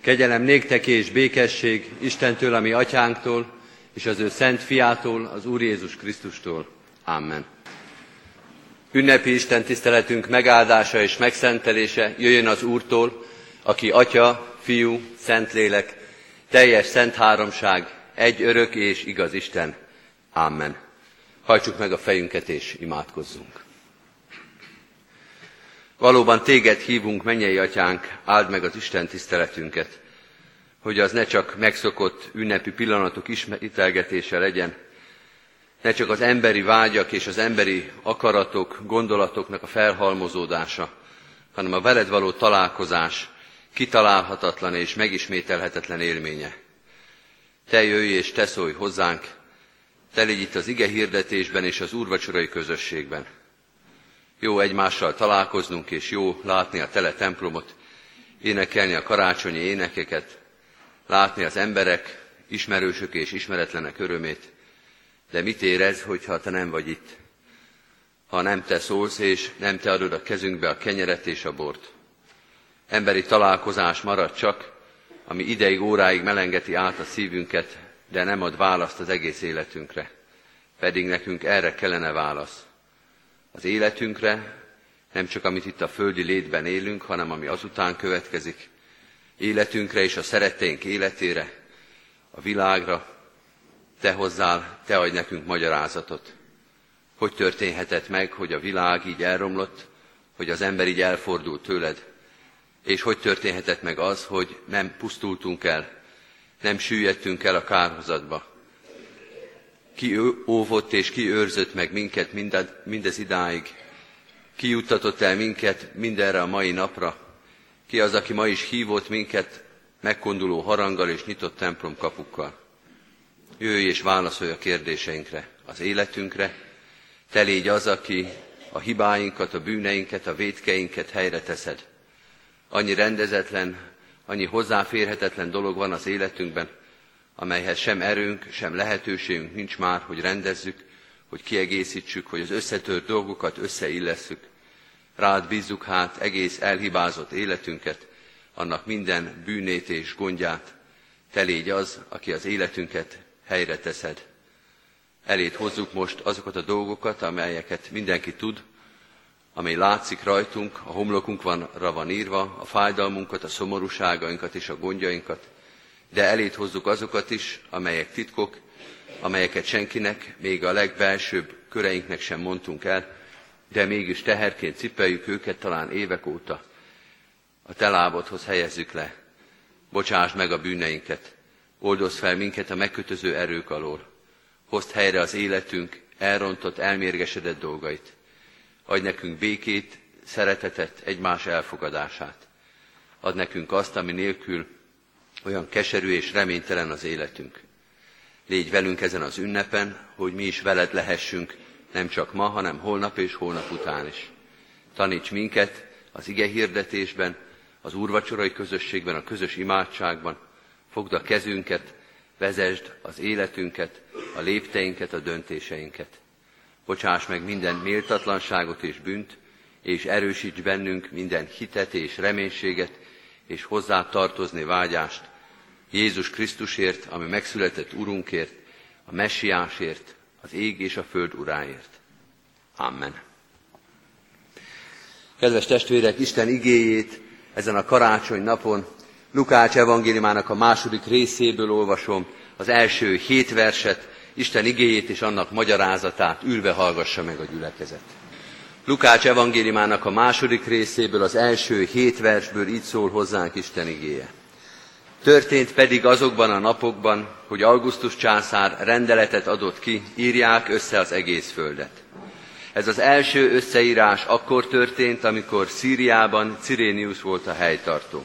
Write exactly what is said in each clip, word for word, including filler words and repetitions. Kegyelem néktek és békesség Istentől, a mi atyánktól, és az ő szent fiától, az Úr Jézus Krisztustól. Amen. Ünnepi Isten tiszteletünk megáldása és megszentelése jöjjön az Úrtól, aki Atya, Fiú, Szentlélek, teljes szent háromság, egy örök és igaz Isten. Amen. Hajtsuk meg a fejünket és imádkozzunk. Valóban téged hívunk, mennyei atyánk, áld meg az Isten tiszteletünket, hogy az ne csak megszokott ünnepi pillanatok ismételgetése legyen, ne csak az emberi vágyak és az emberi akaratok, gondolatoknak a felhalmozódása, hanem a veled való találkozás kitalálhatatlan és megismételhetetlen élménye. Te jöjj és te szólj hozzánk, te légy itt az ige hirdetésben és az úrvacsorai közösségben. Jó egymással találkoznunk, és jó látni a tele templomot, énekelni a karácsonyi énekeket, látni az emberek, ismerősök és ismeretlenek örömét. De mit érez, hogyha te nem vagy itt? Ha nem te szólsz, és nem te adod a kezünkbe a kenyeret és a bort. Emberi találkozás marad csak, ami ideig, óráig melengeti át a szívünket, de nem ad választ az egész életünkre. Pedig nekünk erre kellene válasz. Az életünkre, nem csak amit itt a földi létben élünk, hanem ami azután következik, életünkre és a szeretteink életére, a világra. Te hozzál, te adj nekünk magyarázatot. Hogy történhetett meg, hogy a világ így elromlott, hogy az ember így elfordult tőled, és hogy történhetett meg az, hogy nem pusztultunk el, nem süllyedtünk el a kárhozatba. Ki óvott és ki őrzött meg minket mindez idáig? Ki juttatott el minket mindenre a mai napra? Ki az, aki ma is hívott minket megkonduló haranggal és nyitott templom kapukkal? Jöjj és válaszolj a kérdéseinkre, az életünkre. Te légy az, aki a hibáinkat, a bűneinket, a vétkeinket helyre teszed. Annyi rendezetlen, annyi hozzáférhetetlen dolog van az életünkben, amelyhez sem erőnk, sem lehetőségünk nincs már, hogy rendezzük, hogy kiegészítsük, hogy az összetört dolgokat összeillesszük. Rád bízzuk hát egész elhibázott életünket, annak minden bűnét és gondját. Te légy az, aki az életünket helyre teszed. Eléd hozzuk most azokat a dolgokat, amelyeket mindenki tud, amely látszik rajtunk, a homlokunkra van írva, a fájdalmunkat, a szomorúságainkat és a gondjainkat, de eléd hozzuk azokat is, amelyek titkok, amelyeket senkinek, még a legbelsőbb köreinknek sem mondtunk el, de mégis teherként cipeljük őket talán évek óta. A te lábodhoz helyezzük le. Bocsásd meg a bűneinket, oldozz fel minket a megkötöző erők alól, hozd helyre az életünk elrontott, elmérgesedett dolgait. Adj nekünk békét, szeretetet, egymás elfogadását. Ad nekünk azt, ami nélkül olyan keserű és reménytelen az életünk. Légy velünk ezen az ünnepen, hogy mi is veled lehessünk, nem csak ma, hanem holnap és holnap után is. Taníts minket az ige hirdetésben, az úrvacsorai közösségben, a közös imádságban. Fogd a kezünket, vezesd az életünket, a lépteinket, a döntéseinket. Bocsáss meg minden méltatlanságot és bűnt, és erősíts bennünk minden hitet és reménységet, és hozzá tartozni vágyást, Jézus Krisztusért, ami megszületett Urunkért, a Messiásért, az ég és a föld uráért. Amen. Kedves testvérek, Isten igéjét ezen a karácsony napon Lukács evangéliumának a második részéből olvasom, az első hét verset, Isten igéjét és annak magyarázatát, ülve hallgassa meg a gyülekezet. Lukács evangéliumának a második részéből, az első hét versből így szól hozzánk Isten igéje. Történt pedig azokban a napokban, hogy Augustus császár rendeletet adott ki, írják össze az egész földet. Ez az első összeírás akkor történt, amikor Szíriában Cirénius volt a helytartó.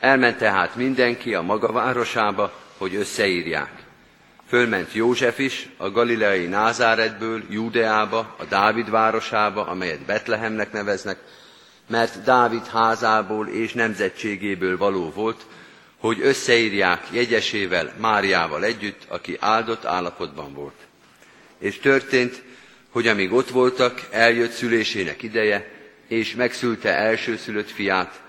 Elment tehát mindenki a maga városába, hogy összeírják. Fölment József is a galileai Názáretből Júdeába, a Dávid városába, amelyet Betlehemnek neveznek, mert Dávid házából és nemzetségéből való volt, hogy összeírják jegyesével, Máriával együtt, aki áldott állapotban volt. És történt, hogy amíg ott voltak, eljött szülésének ideje, és megszülte elsőszülött fiát,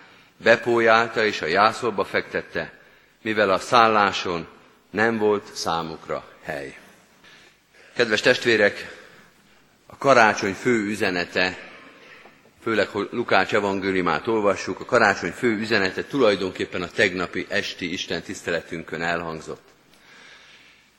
bepójálta és a jászolba fektette, mivel a szálláson nem volt számukra hely. Kedves testvérek, a karácsony fő üzenete, főleg, hogy Lukács evangéliumát olvassuk, a karácsony fő üzenete tulajdonképpen a tegnapi esti Isten tiszteletünkön elhangzott.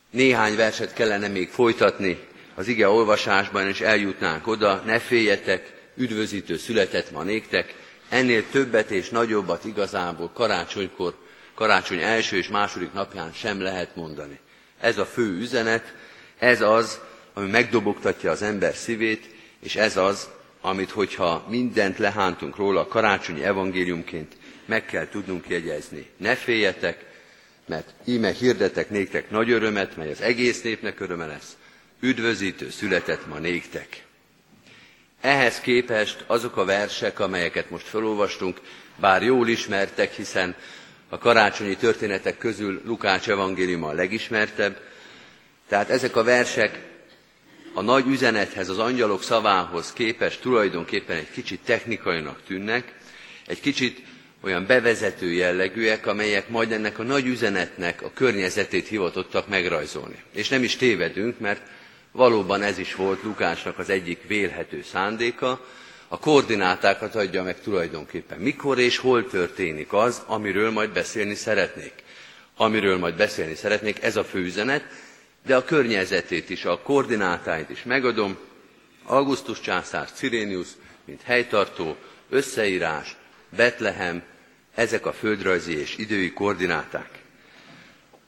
Néhány verset kellene még folytatni az ige olvasásban, és eljutnánk oda, ne féljetek, üdvözítő született ma néktek, ennél többet és nagyobbat igazából karácsonykor, karácsony első és második napján sem lehet mondani. Ez a fő üzenet, ez az, ami megdobogtatja az ember szívét, és ez az, amit, hogyha mindent lehántunk róla a karácsonyi evangéliumként, meg kell tudnunk jegyezni. Ne féljetek, mert íme hirdetek néktek nagy örömet, mely az egész népnek öröme lesz. Üdvözítő született ma néktek. Ehhez képest azok a versek, amelyeket most felolvastunk, bár jól ismertek, hiszen a karácsonyi történetek közül Lukács evangéliuma a legismertebb, tehát ezek a versek a nagy üzenethez, az angyalok szavához képest tulajdonképpen egy kicsit technikainak tűnnek, egy kicsit olyan bevezető jellegűek, amelyek majd ennek a nagy üzenetnek a környezetét hivatottak megrajzolni. És nem is tévedünk, mert valóban ez is volt Lukácsnak az egyik vélhető szándéka, a koordinátákat adja meg tulajdonképpen. Mikor és hol történik az, amiről majd beszélni szeretnék. Amiről majd beszélni szeretnék, ez a fő üzenet, de a környezetét is, a koordinátáit is megadom. Augustus császár, Cirénius, mint helytartó, összeírás, Betlehem, ezek a földrajzi és idői koordináták.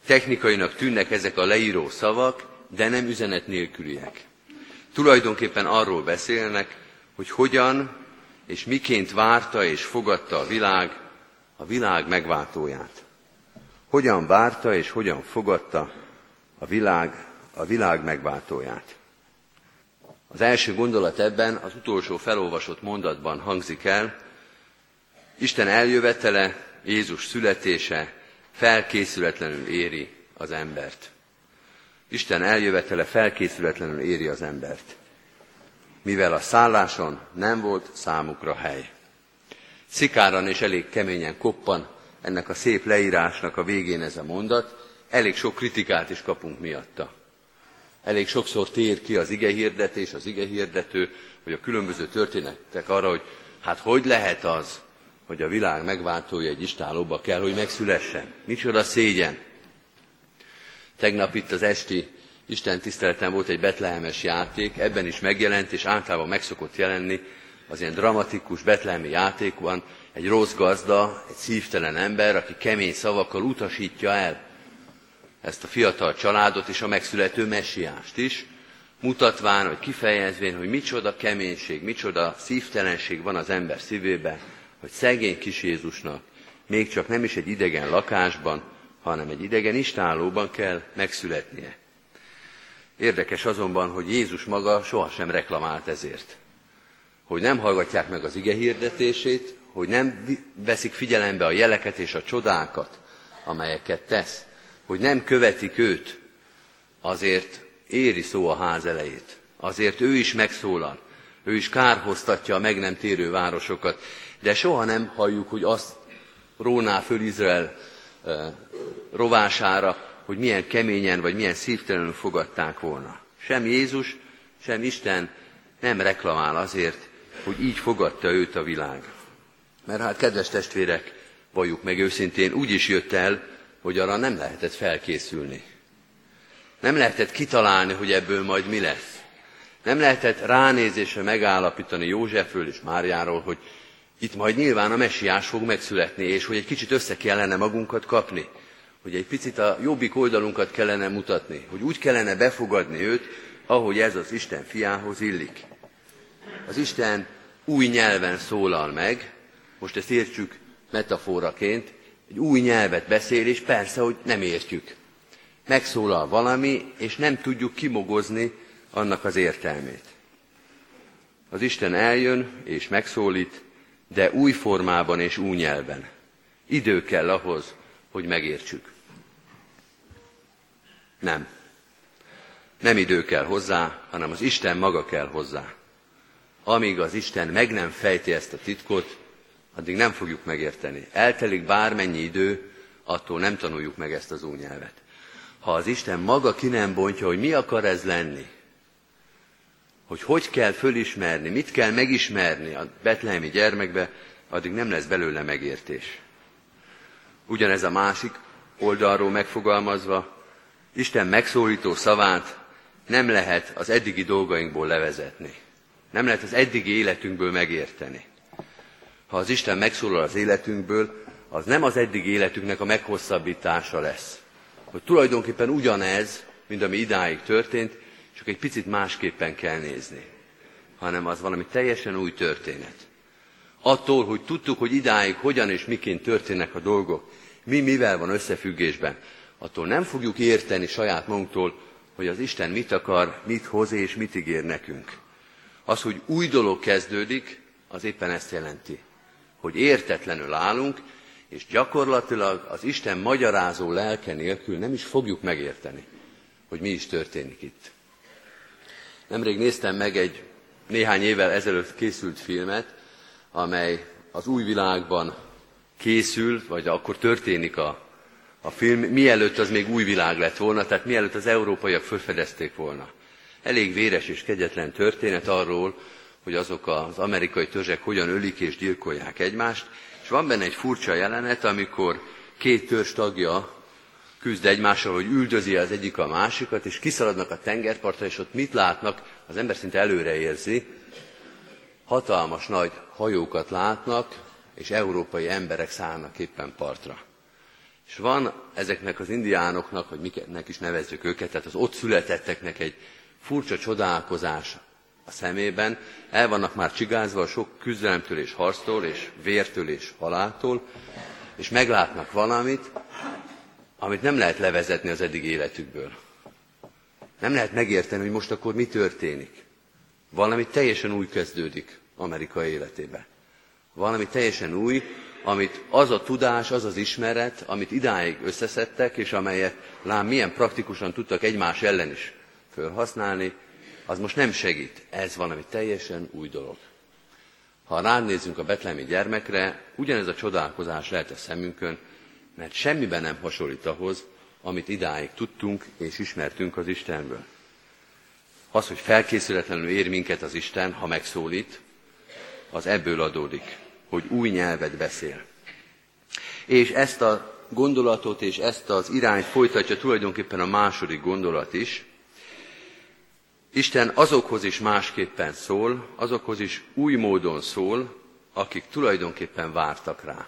Technikainak tűnnek ezek a leíró szavak, de nem üzenet nélküliek. Tulajdonképpen arról beszélnek, hogy hogyan és miként várta és fogadta a világ a világ megváltóját. Hogyan várta és hogyan fogadta a világ a világ megváltóját. Az első gondolat ebben az utolsó felolvasott mondatban hangzik el, Isten eljövetele, Jézus születése felkészületlenül éri az embert. Isten eljövetele felkészületlenül éri az embert, mivel a szálláson nem volt számukra hely. Szikáran és elég keményen koppan ennek a szép leírásnak a végén ez a mondat, elég sok kritikát is kapunk miatta. Elég sokszor tér ki az igehirdetés, az igehirdető, vagy a különböző történetek arra, hogy hát hogy lehet az, hogy a világ megváltója egy istállóba kell, hogy megszülessen. Micsoda szégyen! Tegnap itt az esti Isten tiszteleten volt egy betlehemes játék, ebben is megjelent, és általában meg szokott jelenni az ilyen dramatikus betlehemi játékban egy rossz gazda, egy szívtelen ember, aki kemény szavakkal utasítja el ezt a fiatal családot és a megszülető messiást is, mutatván, hogy kifejezvén, hogy micsoda keménység, micsoda szívtelenség van az ember szívében, hogy szegény kis Jézusnak még csak nem is egy idegen lakásban, hanem egy idegen istállóban kell megszületnie. Érdekes azonban, hogy Jézus maga sohasem reklamált ezért. Hogy nem hallgatják meg az ige hirdetését, hogy nem veszik figyelembe a jeleket és a csodákat, amelyeket tesz, hogy nem követik őt, azért éri szó a ház elejét. Azért ő is megszólal, ő is kárhoztatja a meg nem térő városokat, de soha nem halljuk, hogy azt róná föl Izrael eh, rovására, hogy milyen keményen vagy milyen szívtelenül fogadták volna. Sem Jézus, sem Isten nem reklamál azért, hogy így fogadta őt a világ. Mert hát, kedves testvérek, valljuk meg őszintén, úgy is jött el, hogy arra nem lehetett felkészülni. Nem lehetett kitalálni, hogy ebből majd mi lesz. Nem lehetett ránézésre megállapítani Józsefről és Máriáról, hogy itt majd nyilván a messiás fog megszületni, és hogy egy kicsit össze kellene magunkat kapni, hogy egy picit a jobbik oldalunkat kellene mutatni, hogy úgy kellene befogadni őt, ahogy ez az Isten fiához illik. Az Isten új nyelven szólal meg, most ezt értsük metaforaként, egy új nyelvet beszél, és persze, hogy nem értjük. Megszólal valami, és nem tudjuk kimogozni annak az értelmét. Az Isten eljön, és megszólít, de új formában és új nyelven. Idő kell ahhoz, hogy megértsük. Nem. Nem idő kell hozzá, hanem az Isten maga kell hozzá. Amíg az Isten meg nem fejti ezt a titkot, addig nem fogjuk megérteni. Eltelik bármennyi idő, attól nem tanuljuk meg ezt az ónyelvet. Ha az Isten maga ki nem bontja, hogy mi akar ez lenni, hogy hogy kell fölismerni, mit kell megismerni a betlehemi gyermekbe, addig nem lesz belőle megértés. Ugyanez a másik oldalról megfogalmazva, Isten megszólító szavát nem lehet az eddigi dolgainkból levezetni. Nem lehet az eddigi életünkből megérteni. Ha az Isten megszólal az életünkből, az nem az eddigi életünknek a meghosszabbítása lesz. Hogy tulajdonképpen ugyanez, mint ami idáig történt, csak egy picit másképpen kell nézni. Hanem az valami teljesen új történet. Attól, hogy tudtuk, hogy idáig hogyan és miként történnek a dolgok, mi mivel van összefüggésben, attól nem fogjuk érteni saját magunktól, hogy az Isten mit akar, mit hoz és mit ígér nekünk. Az, hogy új dolog kezdődik, az éppen ezt jelenti. Hogy értetlenül állunk, és gyakorlatilag az Isten magyarázó lelke nélkül nem is fogjuk megérteni, hogy mi is történik itt. Nemrég néztem meg egy néhány évvel ezelőtt készült filmet, amely az új világban készül, vagy akkor történik a, a film, mielőtt az még új világ lett volna, tehát mielőtt az európaiak felfedezték volna. Elég véres és kegyetlen történet arról, hogy azok az amerikai törzsek hogyan ölik és gyilkolják egymást, és van benne egy furcsa jelenet, amikor két törzs tagja küzd egymással, hogy üldözi az egyik a másikat, és kiszaladnak a tengerpartra, és ott mit látnak, az ember szinte előre érzi. Hatalmas nagy hajókat látnak, és európai emberek szállnak éppen partra. És van ezeknek az indiánoknak, vagy miknek is nevezzük őket, tehát az ott születetteknek egy furcsa csodálkozása a szemében, el vannak már csigázva a sok küzdelemtől és harctól, és vértől és haláltól, és meglátnak valamit, amit nem lehet levezetni az eddig életükből. Nem lehet megérteni, hogy most akkor mi történik. Valami teljesen új kezdődik Amerika életében. Valami teljesen új, amit az a tudás, az az ismeret, amit idáig összeszedtek, és amelyet lám milyen praktikusan tudtak egymás ellen is felhasználni, az most nem segít. Ez valami teljesen új dolog. Ha ránézzünk a betlehemi gyermekre, ugyanez a csodálkozás lehet a szemünkön, mert semmiben nem hasonlít ahhoz, amit idáig tudtunk és ismertünk az Istenből. Az, hogy felkészületlenül ér minket az Isten, ha megszólít, az ebből adódik, hogy új nyelvet beszél. És ezt a gondolatot és ezt az irányt folytatja tulajdonképpen a második gondolat is. Isten azokhoz is másképpen szól, azokhoz is új módon szól, akik tulajdonképpen vártak rá.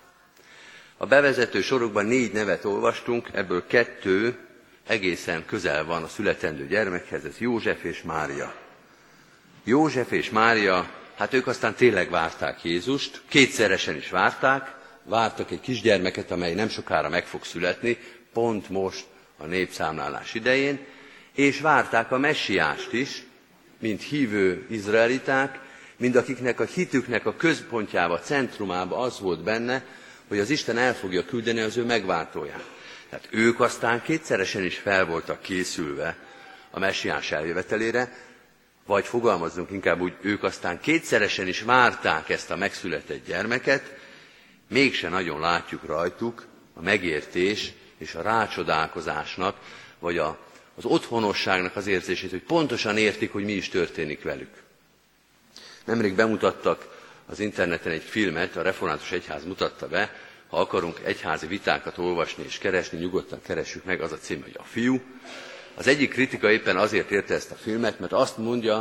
A bevezető sorokban négy nevet olvastunk, ebből kettő egészen közel van a születendő gyermekhez, ez József és Mária. József és Mária, hát ők aztán tényleg várták Jézust, kétszeresen is várták, vártak egy kisgyermeket, amely nem sokára meg fog születni, pont most a népszámlálás idején, és várták a messiást is, mint hívő izraeliták, mind akiknek a hitüknek a központjába, a centrumába az volt benne, hogy az Isten el fogja küldeni az ő megváltóját. Tehát ők aztán kétszeresen is fel voltak készülve a messiás eljövetelére, vagy fogalmazzunk inkább úgy, ők aztán kétszeresen is várták ezt a megszületett gyermeket, mégse nagyon látjuk rajtuk a megértés és a rácsodálkozásnak, vagy a az otthonosságnak az érzését, hogy pontosan értik, hogy mi is történik velük. Nemrég bemutattak az interneten egy filmet, a Református Egyház mutatta be, ha akarunk egyházi vitákat olvasni és keresni, nyugodtan keressük meg, az a cím, hogy A fiú. Az egyik kritika éppen azért érte ezt a filmet, mert azt mondja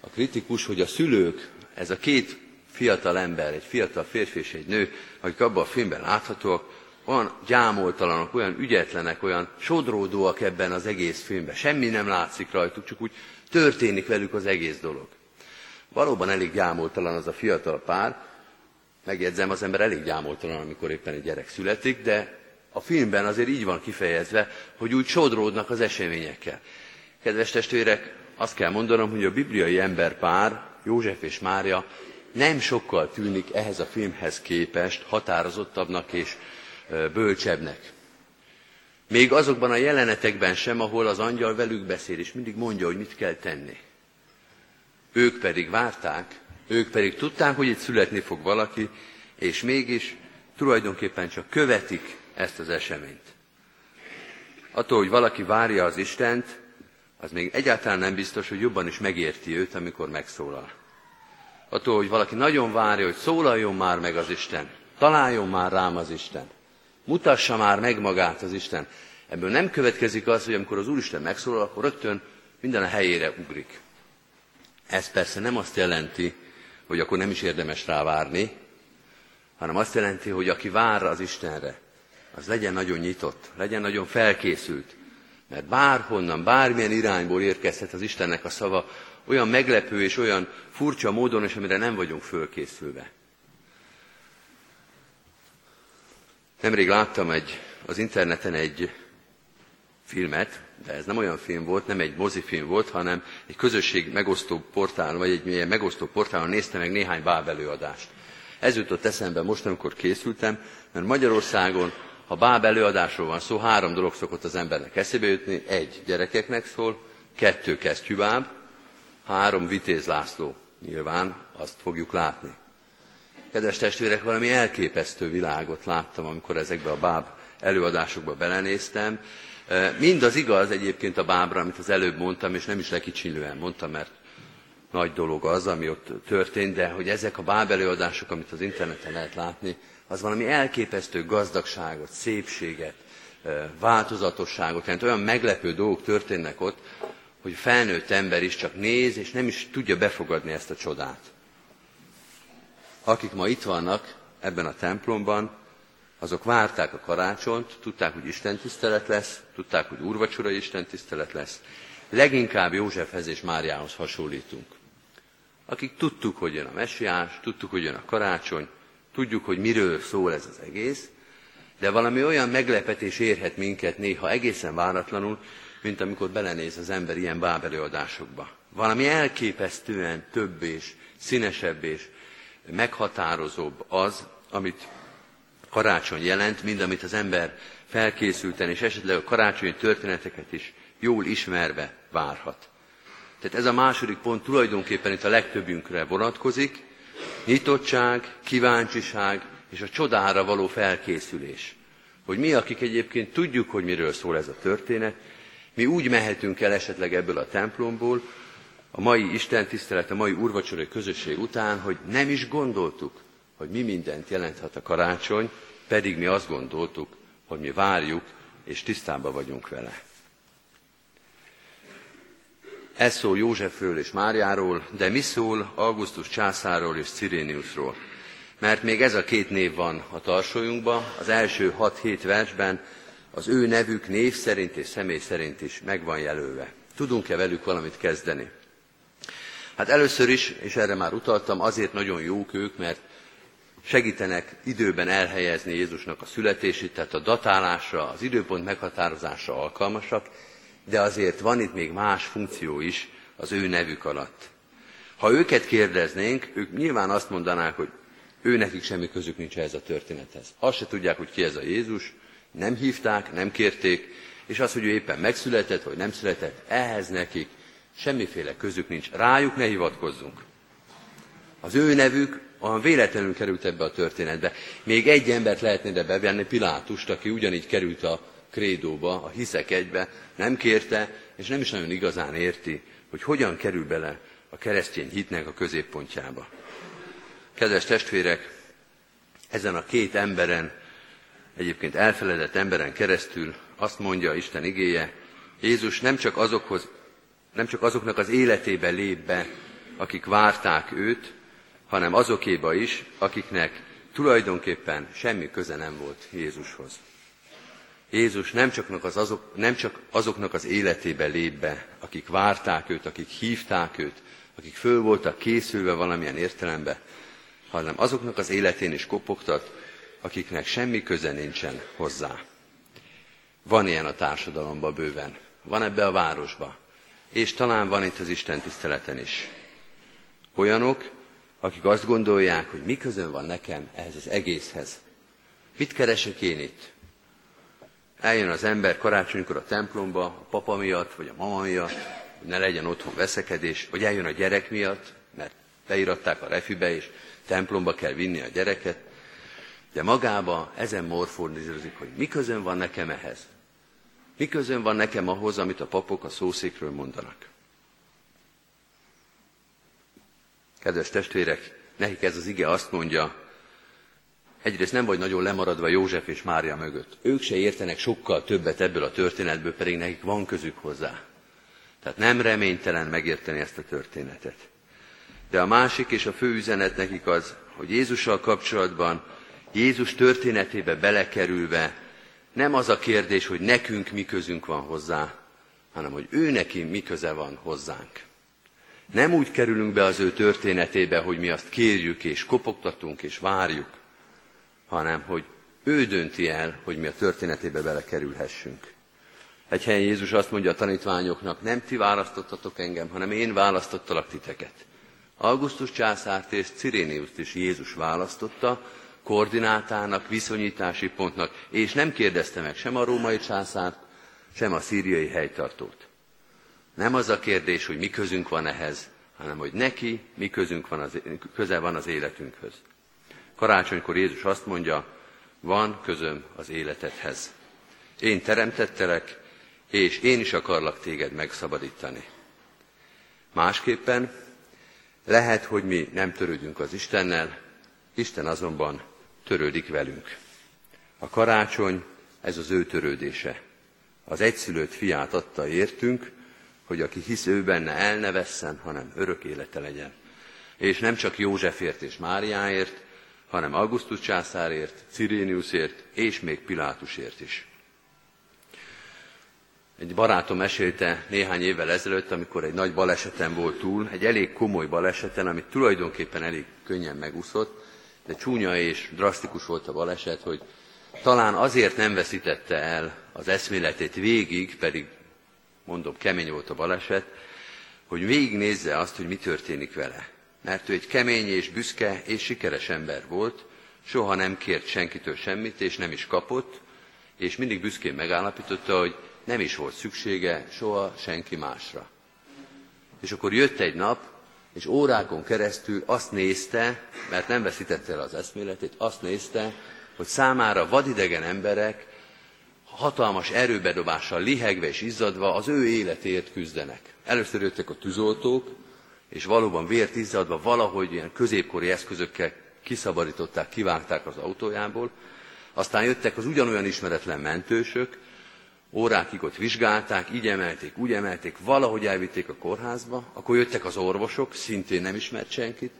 a kritikus, hogy a szülők, ez a két fiatal ember, egy fiatal férfi és egy nő, akik abban a filmben láthatóak, olyan gyámoltalanok, olyan ügyetlenek, olyan sodródóak ebben az egész filmben. Semmi nem látszik rajtuk, csak úgy történik velük az egész dolog. Valóban elég gyámoltalan az a fiatal pár. Megjegyzem, az ember elég gyámoltalan, amikor éppen egy gyerek születik, de a filmben azért így van kifejezve, hogy úgy sodródnak az eseményekkel. Kedves testvérek, azt kell mondanom, hogy a bibliai emberpár, József és Mária, nem sokkal tűnik ehhez a filmhez képest határozottabbnak és bölcsebbnek. Még azokban a jelenetekben sem, ahol az angyal velük beszél, és mindig mondja, hogy mit kell tenni. Ők pedig várták, ők pedig tudták, hogy itt születni fog valaki, és mégis tulajdonképpen csak követik ezt az eseményt. Attól, hogy valaki várja az Istent, az még egyáltalán nem biztos, hogy jobban is megérti őt, amikor megszólal. Attól, hogy valaki nagyon várja, hogy szólaljon már meg az Isten, találjon már rám az Isten, mutassa már meg magát az Isten. Ebből nem következik az, hogy amikor az Úristen megszólal, akkor rögtön minden a helyére ugrik. Ez persze nem azt jelenti, hogy akkor nem is érdemes rá várni, hanem azt jelenti, hogy aki vár az Istenre, az legyen nagyon nyitott, legyen nagyon felkészült. Mert bárhonnan, bármilyen irányból érkezhet az Istennek a szava, olyan meglepő és olyan furcsa módon, és amire nem vagyunk fölkészülve. Nemrég láttam egy, az interneten egy filmet, de ez nem olyan film volt, nem egy mozifilm volt, hanem egy közösség megosztó portálon, vagy egy milyen megosztó portálon néztem meg néhány bábelőadást. Ez jutott eszembe most, amikor készültem, mert Magyarországon, ha bábelőadásról van szó, három dolog szokott az embernek eszébe jutni. Egy, gyerekeknek szól, kettő, kesztyűbáb, három, Vitéz László. Nyilván azt fogjuk látni. Kedves testvérek, valami elképesztő világot láttam, amikor ezekbe a báb előadásokba belenéztem. Mindaz igaz egyébként a bábra, amit az előbb mondtam, és nem is lekicsinlően mondtam, mert nagy dolog az, ami ott történt, de hogy ezek a báb előadások, amit az interneten lehet látni, az valami elképesztő gazdagságot, szépséget, változatosságot, tehát olyan meglepő dolgok történnek ott, hogy felnőtt ember is csak néz, és nem is tudja befogadni ezt a csodát. Akik ma itt vannak ebben a templomban, azok várták a karácsonyt, tudták, hogy istentisztelet lesz, tudták, hogy úrvacsorai istentisztelet lesz. Leginkább Józsefhez és Máriához hasonlítunk. Akik tudtuk, hogy jön a messiás, tudtuk, hogy jön a karácsony, tudjuk, hogy miről szól ez az egész, de valami olyan meglepetés érhet minket néha egészen váratlanul, mint amikor belenéz az ember ilyen bábelőadásokba. Valami elképesztően több és színesebb és meghatározóbb az, amit karácsony jelent, mint amit az ember felkészülten, és esetleg a karácsonyi történeteket is jól ismerve várhat. Tehát ez a második pont tulajdonképpen itt a legtöbbünkre vonatkozik, nyitottság, kíváncsiság és a csodára való felkészülés. Hogy mi, akik egyébként tudjuk, hogy miről szól ez a történet, mi úgy mehetünk el esetleg ebből a templomból, a mai istentisztelet, a mai úrvacsorai közösség után, hogy nem is gondoltuk, hogy mi mindent jelenthet a karácsony, pedig mi azt gondoltuk, hogy mi várjuk és tisztában vagyunk vele. Ez szól Józsefről és Máriáról, de mi szól Augustus császárról és Ciréniusról? Mert még ez a két név van a tarsolyunkban, az első hat-hét versben az ő nevük név szerint és személy szerint is meg van jelölve. Tudunk-e velük valamit kezdeni? Hát először is, és erre már utaltam, azért nagyon jók ők, mert segítenek időben elhelyezni Jézusnak a születését, tehát a datálásra, az időpont meghatározásra alkalmasak, de azért van itt még más funkció is az ő nevük alatt. Ha őket kérdeznénk, ők nyilván azt mondanák, hogy ő nekik semmi közük nincs ehhez a történethez. Azt se tudják, hogy ki ez a Jézus, nem hívták, nem kérték, és az, hogy ő éppen megszületett, vagy nem született, ehhez nekik semmiféle közük nincs. Rájuk ne hivatkozzunk. Az ő nevük olyan véletlenül került ebbe a történetbe. Még egy embert lehetne ide bevenni, Pilátust, aki ugyanígy került a krédóba, a hiszek egybe, nem kérte, és nem is nagyon igazán érti, hogy hogyan kerül bele a keresztény hitnek a középpontjába. Kedves testvérek, ezen a két emberen, egyébként elfeledett emberen keresztül azt mondja Isten igéje, Jézus nem csak azokhoz, nem csak azoknak az életébe lép be, akik várták őt, hanem azokéba is, akiknek tulajdonképpen semmi köze nem volt Jézushoz. Jézus nem csak, az azok, nem csak azoknak az életébe lép be, akik várták őt, akik hívták őt, akik föl voltak készülve valamilyen értelembe, hanem azoknak az életén is kopogtat, akiknek semmi köze nincsen hozzá. Van ilyen a társadalomban bőven, van ebbe a városba, és talán van itt az Isten tiszteleten is. Olyanok, akik azt gondolják, hogy mi közön van nekem ehhez az egészhez. Mit keresek én itt? Eljön az ember karácsonykor a templomba, a papa miatt, vagy a mama miatt, hogy ne legyen otthon veszekedés, vagy eljön a gyerek miatt, mert beiratták a refibe, és templomba kell vinni a gyereket, De magába ezen morfondírozik, hogy mi közön van nekem ehhez? Mi közön van nekem ahhoz, amit a papok a szószékről mondanak? Kedves testvérek, nekik ez az ige azt mondja, egyrészt nem vagy nagyon lemaradva József és Mária mögött. Ők se értenek sokkal többet ebből a történetből, pedig nekik van közük hozzá. Tehát nem reménytelen megérteni ezt a történetet. De a másik és a fő üzenet nekik az, hogy Jézussal kapcsolatban, Jézus történetébe belekerülve nem az a kérdés, hogy nekünk mi közünk van hozzá, hanem hogy ő neki mi köze van hozzánk. Nem úgy kerülünk be az ő történetébe, hogy mi azt kérjük és kopogtatunk és várjuk, hanem hogy ő dönti el, hogy mi a történetébe belekerülhessünk. Egy helyen Jézus azt mondja a tanítványoknak, nem ti választottatok engem, hanem én választottalak titeket. Augustus császárt és Ciréniuszt is Jézus választotta, koordinátának, viszonyítási pontnak, és nem kérdezte meg sem a római császárt, sem a szíriai helytartót. Nem az a kérdés, hogy mi közünk van ehhez, hanem hogy neki mi közünk van az, köze van az életünkhöz. Karácsonykor Jézus azt mondja, van közöm az életedhez. Én teremtettelek, és én is akarlak téged megszabadítani. Másképpen lehet, hogy mi nem törődünk az Istennel, Isten azonban törődik velünk. A karácsony, ez az ő törődése. Az egyszülött fiát adta értünk, hogy aki hisz ő benne, el ne vesszen, hanem örök élete legyen. És nem csak Józsefért és Máriáért, hanem Augustus császárért, Ciréniusért és még Pilátusért is. Egy barátom mesélte néhány évvel ezelőtt, amikor egy nagy baleseten volt túl, egy elég komoly baleseten, amit tulajdonképpen elég könnyen megúszott, de csúnya és drasztikus volt a baleset, hogy talán azért nem veszítette el az eszméletét végig, pedig mondom, kemény volt a baleset, hogy végignézze azt, hogy mi történik vele. Mert ő egy kemény és büszke és sikeres ember volt, soha nem kért senkitől semmit, és nem is kapott, és mindig büszkén megállapította, hogy nem is volt szüksége soha senki másra. És akkor jött egy nap, és órákon keresztül azt nézte, mert nem veszítette el az eszméletét, azt nézte, hogy számára vadidegen emberek hatalmas erőbedobással, lihegve és izzadva az ő életért küzdenek. Először jöttek a tűzoltók, és valóban vért izzadva valahogy ilyen középkori eszközökkel kiszabadították, kivágták az autójából. Aztán jöttek az ugyanolyan ismeretlen mentősök, órákig ott vizsgálták, így emelték, úgy emelték, valahogy elvitték a kórházba, akkor jöttek az orvosok, szintén nem ismert senkit,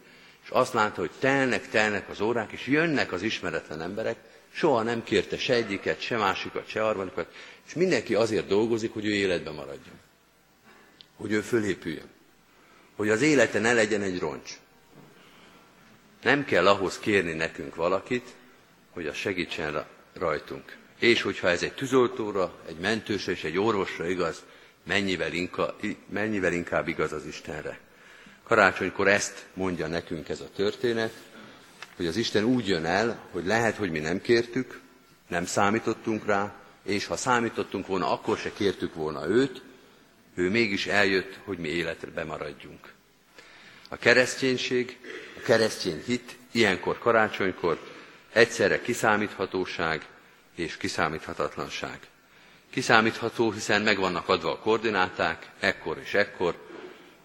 és azt látta, hogy telnek, telnek az órák, és jönnek az ismeretlen emberek, soha nem kérte se egyiket, se másikat, se harmadikat, és mindenki azért dolgozik, hogy ő életben maradjon, hogy ő fölépüljön, hogy az élete ne legyen egy roncs. Nem kell ahhoz kérni nekünk valakit, hogy az segítsen rajtunk. És hogyha ez egy tűzoltóra, egy mentősre és egy orvosra igaz, mennyivel inkább, mennyivel inkább igaz az Istenre. Karácsonykor ezt mondja nekünk ez a történet, hogy az Isten úgy jön el, hogy lehet, hogy mi nem kértük, nem számítottunk rá, és ha számítottunk volna, akkor se kértük volna őt, ő mégis eljött, hogy mi életre maradjunk. A kereszténység, a keresztény hit ilyenkor, karácsonykor egyszerre kiszámíthatóság és kiszámíthatatlanság. Kiszámítható, hiszen meg vannak adva a koordináták, ekkor és ekkor,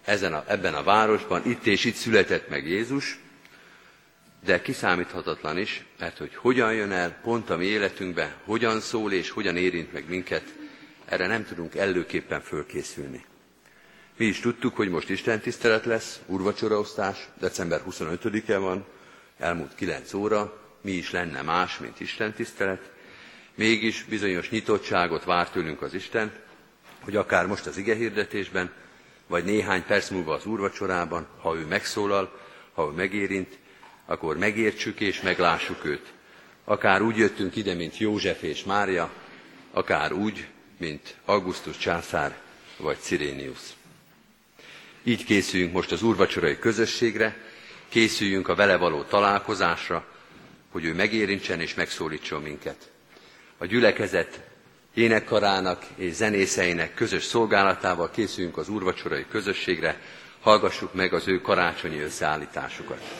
ezen a, ebben a városban, itt és itt született meg Jézus, de kiszámíthatatlan is, mert hogy hogyan jön el, pont a mi életünkbe, hogyan szól és hogyan érint meg minket, erre nem tudunk előképpen fölkészülni. Mi is tudtuk, hogy most istentisztelet lesz, úrvacsoraosztás, december huszonötödike van, elmúlt kilenc óra, mi is lenne más, mint istentisztelet. Mégis bizonyos nyitottságot vár tőlünk az Isten, hogy akár most az igehirdetésben, vagy néhány perc múlva az úrvacsorában, ha ő megszólal, ha ő megérint, akkor megértsük és meglássuk őt. Akár úgy jöttünk ide, mint József és Mária, akár úgy, mint Augustus császár vagy Cirénius. Így készüljünk most az úrvacsorai közösségre, készüljünk a vele való találkozásra, hogy ő megérintsen és megszólítson minket. A gyülekezet énekkarának és zenészeinek közös szolgálatával készüljünk az úrvacsorai közösségre, hallgassuk meg az ő karácsonyi összeállításukat.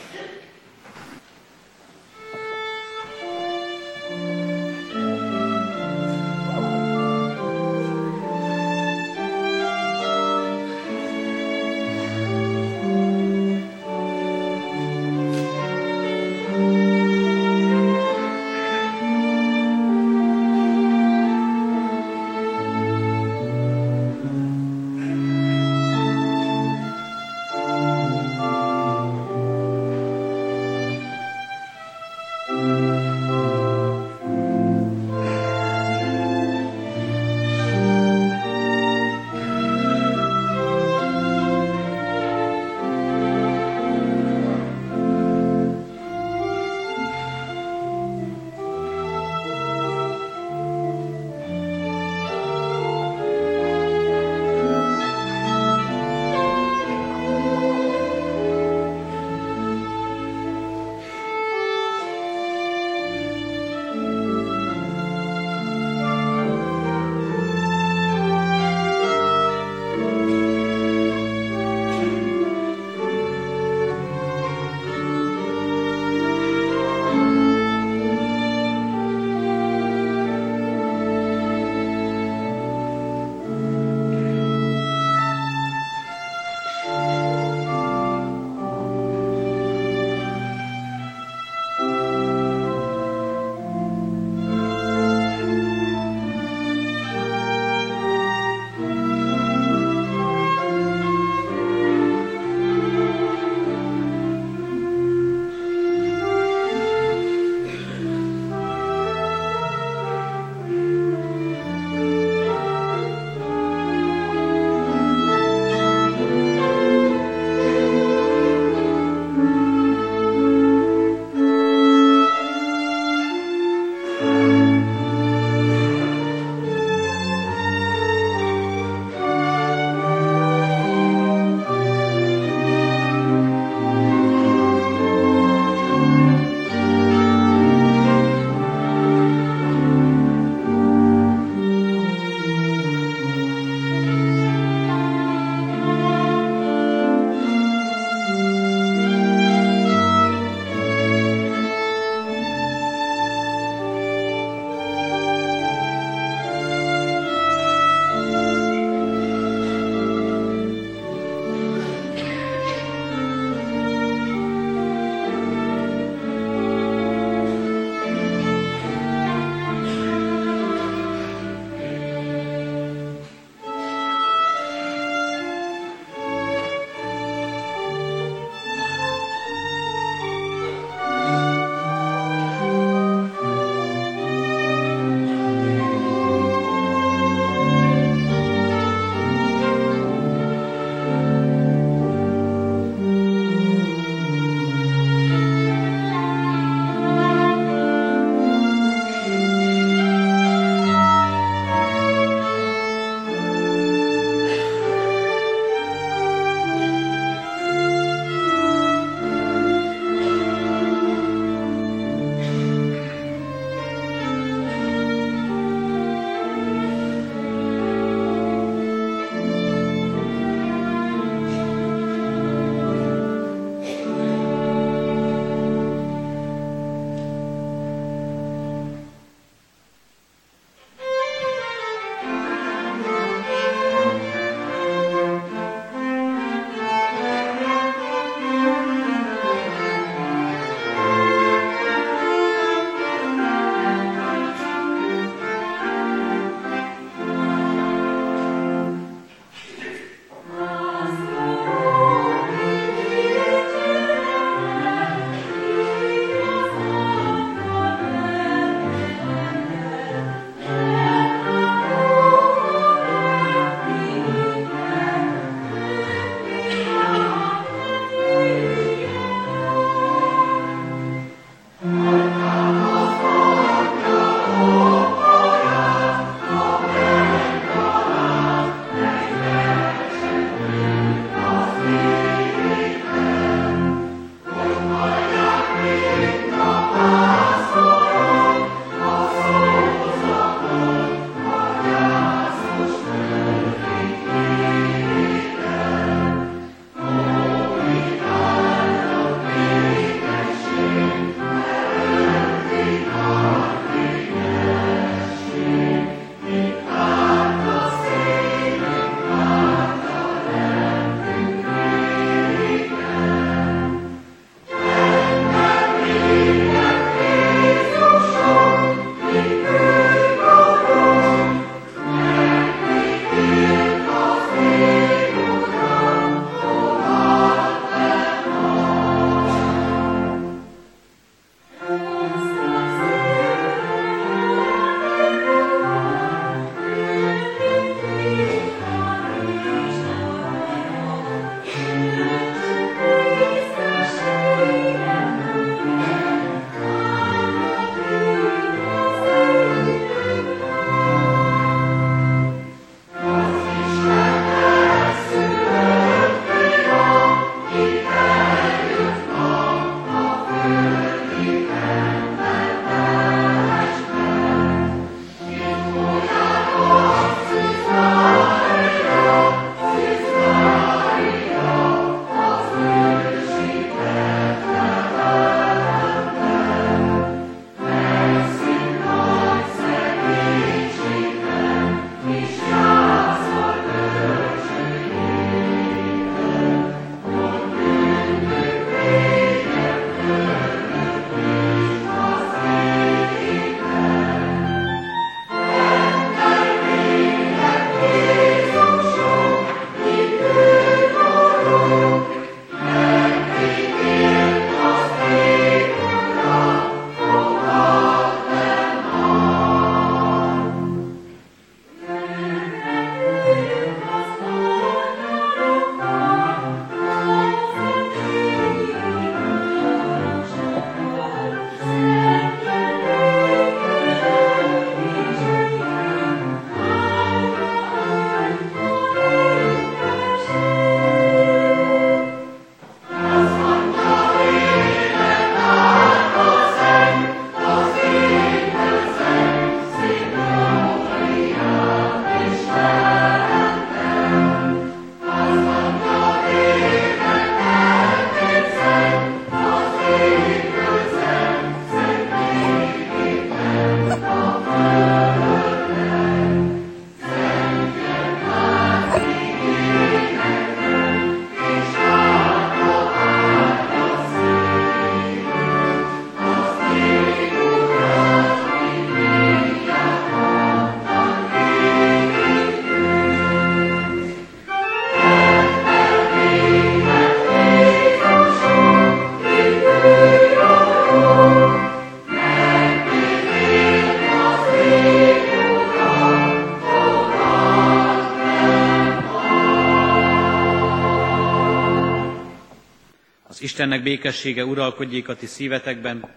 Istennek békessége uralkodjék a ti szívetekben,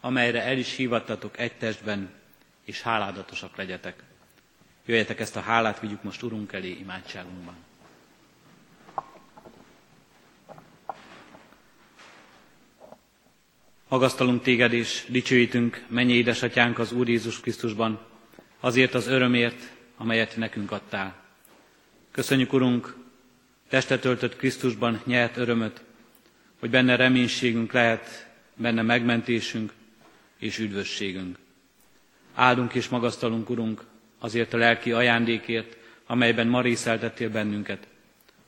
amelyre el is hívattatok egy testben, és háládatosak legyetek. Jöjjetek, ezt a hálát vigyük most Urunk elé imádságunkban. Magasztalunk téged és dicsőítünk, mennyi édesatyánk az Úr Jézus Krisztusban, azért az örömért, amelyet nekünk adtál. Köszönjük, Urunk, testet öltött Krisztusban nyert örömöt, hogy benne reménységünk lehet, benne megmentésünk és üdvösségünk. Áldunk és magasztalunk, Urunk, azért a lelki ajándékért, amelyben ma részeltettél bennünket,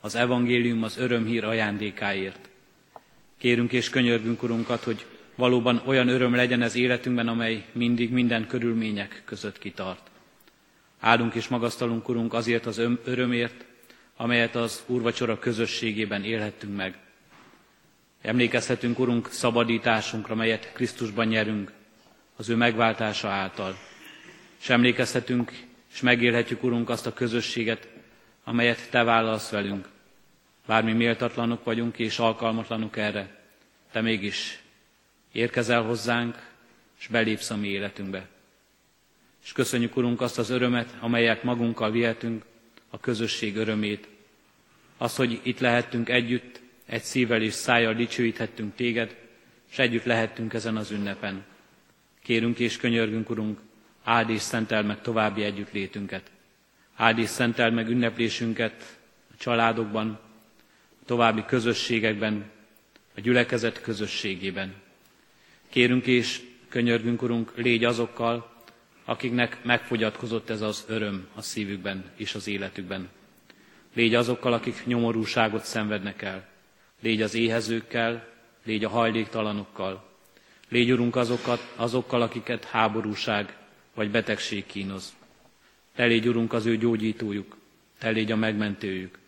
az evangélium, az örömhír ajándékáért. Kérünk és könyörgünk, Urunkat, hogy valóban olyan öröm legyen ez életünkben, amely mindig minden körülmények között kitart. Áldunk és magasztalunk, Urunk, azért az örömért, amelyet az úrvacsora közösségében élhettünk meg. Emlékezhetünk, Urunk, szabadításunkra, melyet Krisztusban nyerünk, az ő megváltása által. És emlékezhetünk, és megélhetjük, Urunk, azt a közösséget, amelyet Te vállalsz velünk. Bár mi méltatlanok vagyunk és alkalmatlanok erre, Te mégis érkezel hozzánk, és belépsz a mi életünkbe. És köszönjük, Urunk, azt az örömet, amelyet magunkkal vihetünk, a közösség örömét. Az, hogy itt lehettünk együtt, egy szívvel és szájjal dicsőíthettünk téged, és együtt lehettünk ezen az ünnepen. Kérünk és könyörgünk, Urunk, áld és szenteld meg további együttlétünket. Áld és szenteld meg ünneplésünket a családokban, a további közösségekben, a gyülekezet közösségében. Kérünk és könyörgünk, Urunk, légy azokkal, akiknek megfogyatkozott ez az öröm a szívükben és az életükben. Légy azokkal, akik nyomorúságot szenvednek el. Légy az éhezőkkel, légy a hajléktalanokkal. Légy, Urunk, azokat, azokkal, akiket háborúság vagy betegség kínoz. Te légy, Urunk, az ő gyógyítójuk, te légy a megmentőjük.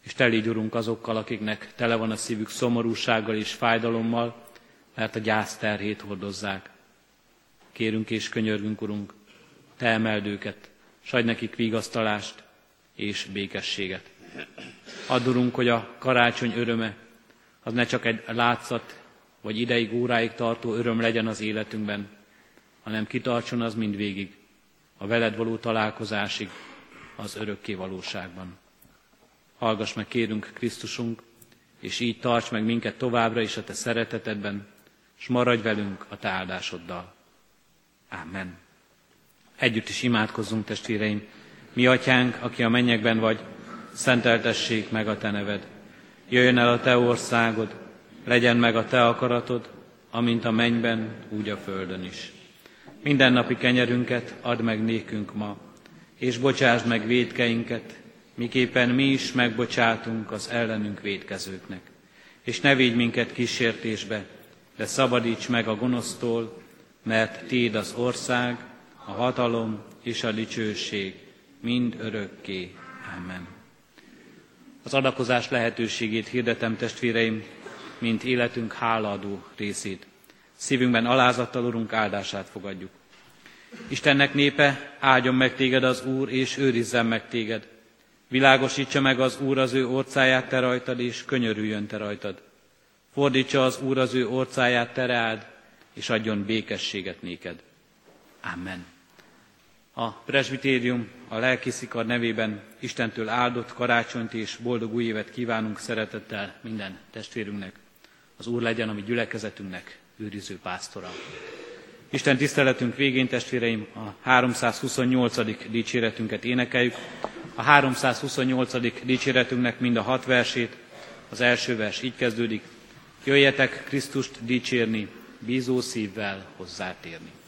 És te légy, Urunk, azokkal, akiknek tele van a szívük szomorúsággal és fájdalommal, mert a gyász terhét hordozzák. Kérünk és könyörgünk, Urunk, te emeld őket, s adj nekik vigasztalást és békességet. Add, Urunk, hogy a karácsony öröme az ne csak egy látszat vagy ideig, óráig tartó öröm legyen az életünkben, hanem kitartson az mindvégig, a veled való találkozásig, az örökké valóságban. Hallgass meg, kérünk, Krisztusunk, és így tarts meg minket továbbra is a te szeretetedben, s maradj velünk a te áldásoddal. Amen. Együtt is imádkozzunk, testvéreim. Mi atyánk, aki a mennyekben vagy, szenteltessék meg a te neved. Jöjjön el a te országod, legyen meg a te akaratod, amint a mennyben, úgy a földön is. Mindennapi kenyerünket add meg nékünk ma, és bocsásd meg vétkeinket, miképpen mi is megbocsátunk az ellenünk vétkezőknek. És ne védj minket kísértésbe, de szabadíts meg a gonosztól, mert tiéd az ország, a hatalom és a dicsőség mind örökké. Amen. Az adakozás lehetőségét hirdetem, testvéreim, mint életünk hálaadó részét. Szívünkben alázattal Urunk áldását fogadjuk. Istennek népe, áldjon meg téged az Úr, és őrizzen meg téged. Világosítsa meg az Úr az ő orcáját te rajtad, és könyörüljön te rajtad. Fordítsa az Úr az ő orcáját te reád, és adjon békességet néked. Amen. A presbitérium a lelkiszikar nevében Istentől áldott karácsonyt és boldog új évet kívánunk szeretettel minden testvérünknek. Az Úr legyen a mi gyülekezetünknek őriző pásztora. Isten tiszteletünk végén, testvéreim, a háromszázhuszonnyolcadik dicséretünket énekeljük. A háromszázhuszonnyolcadik dicséretünknek mind a hat versét, az első vers így kezdődik. Jöjjetek Krisztust dicsérni, bízó szívvel hozzátérni.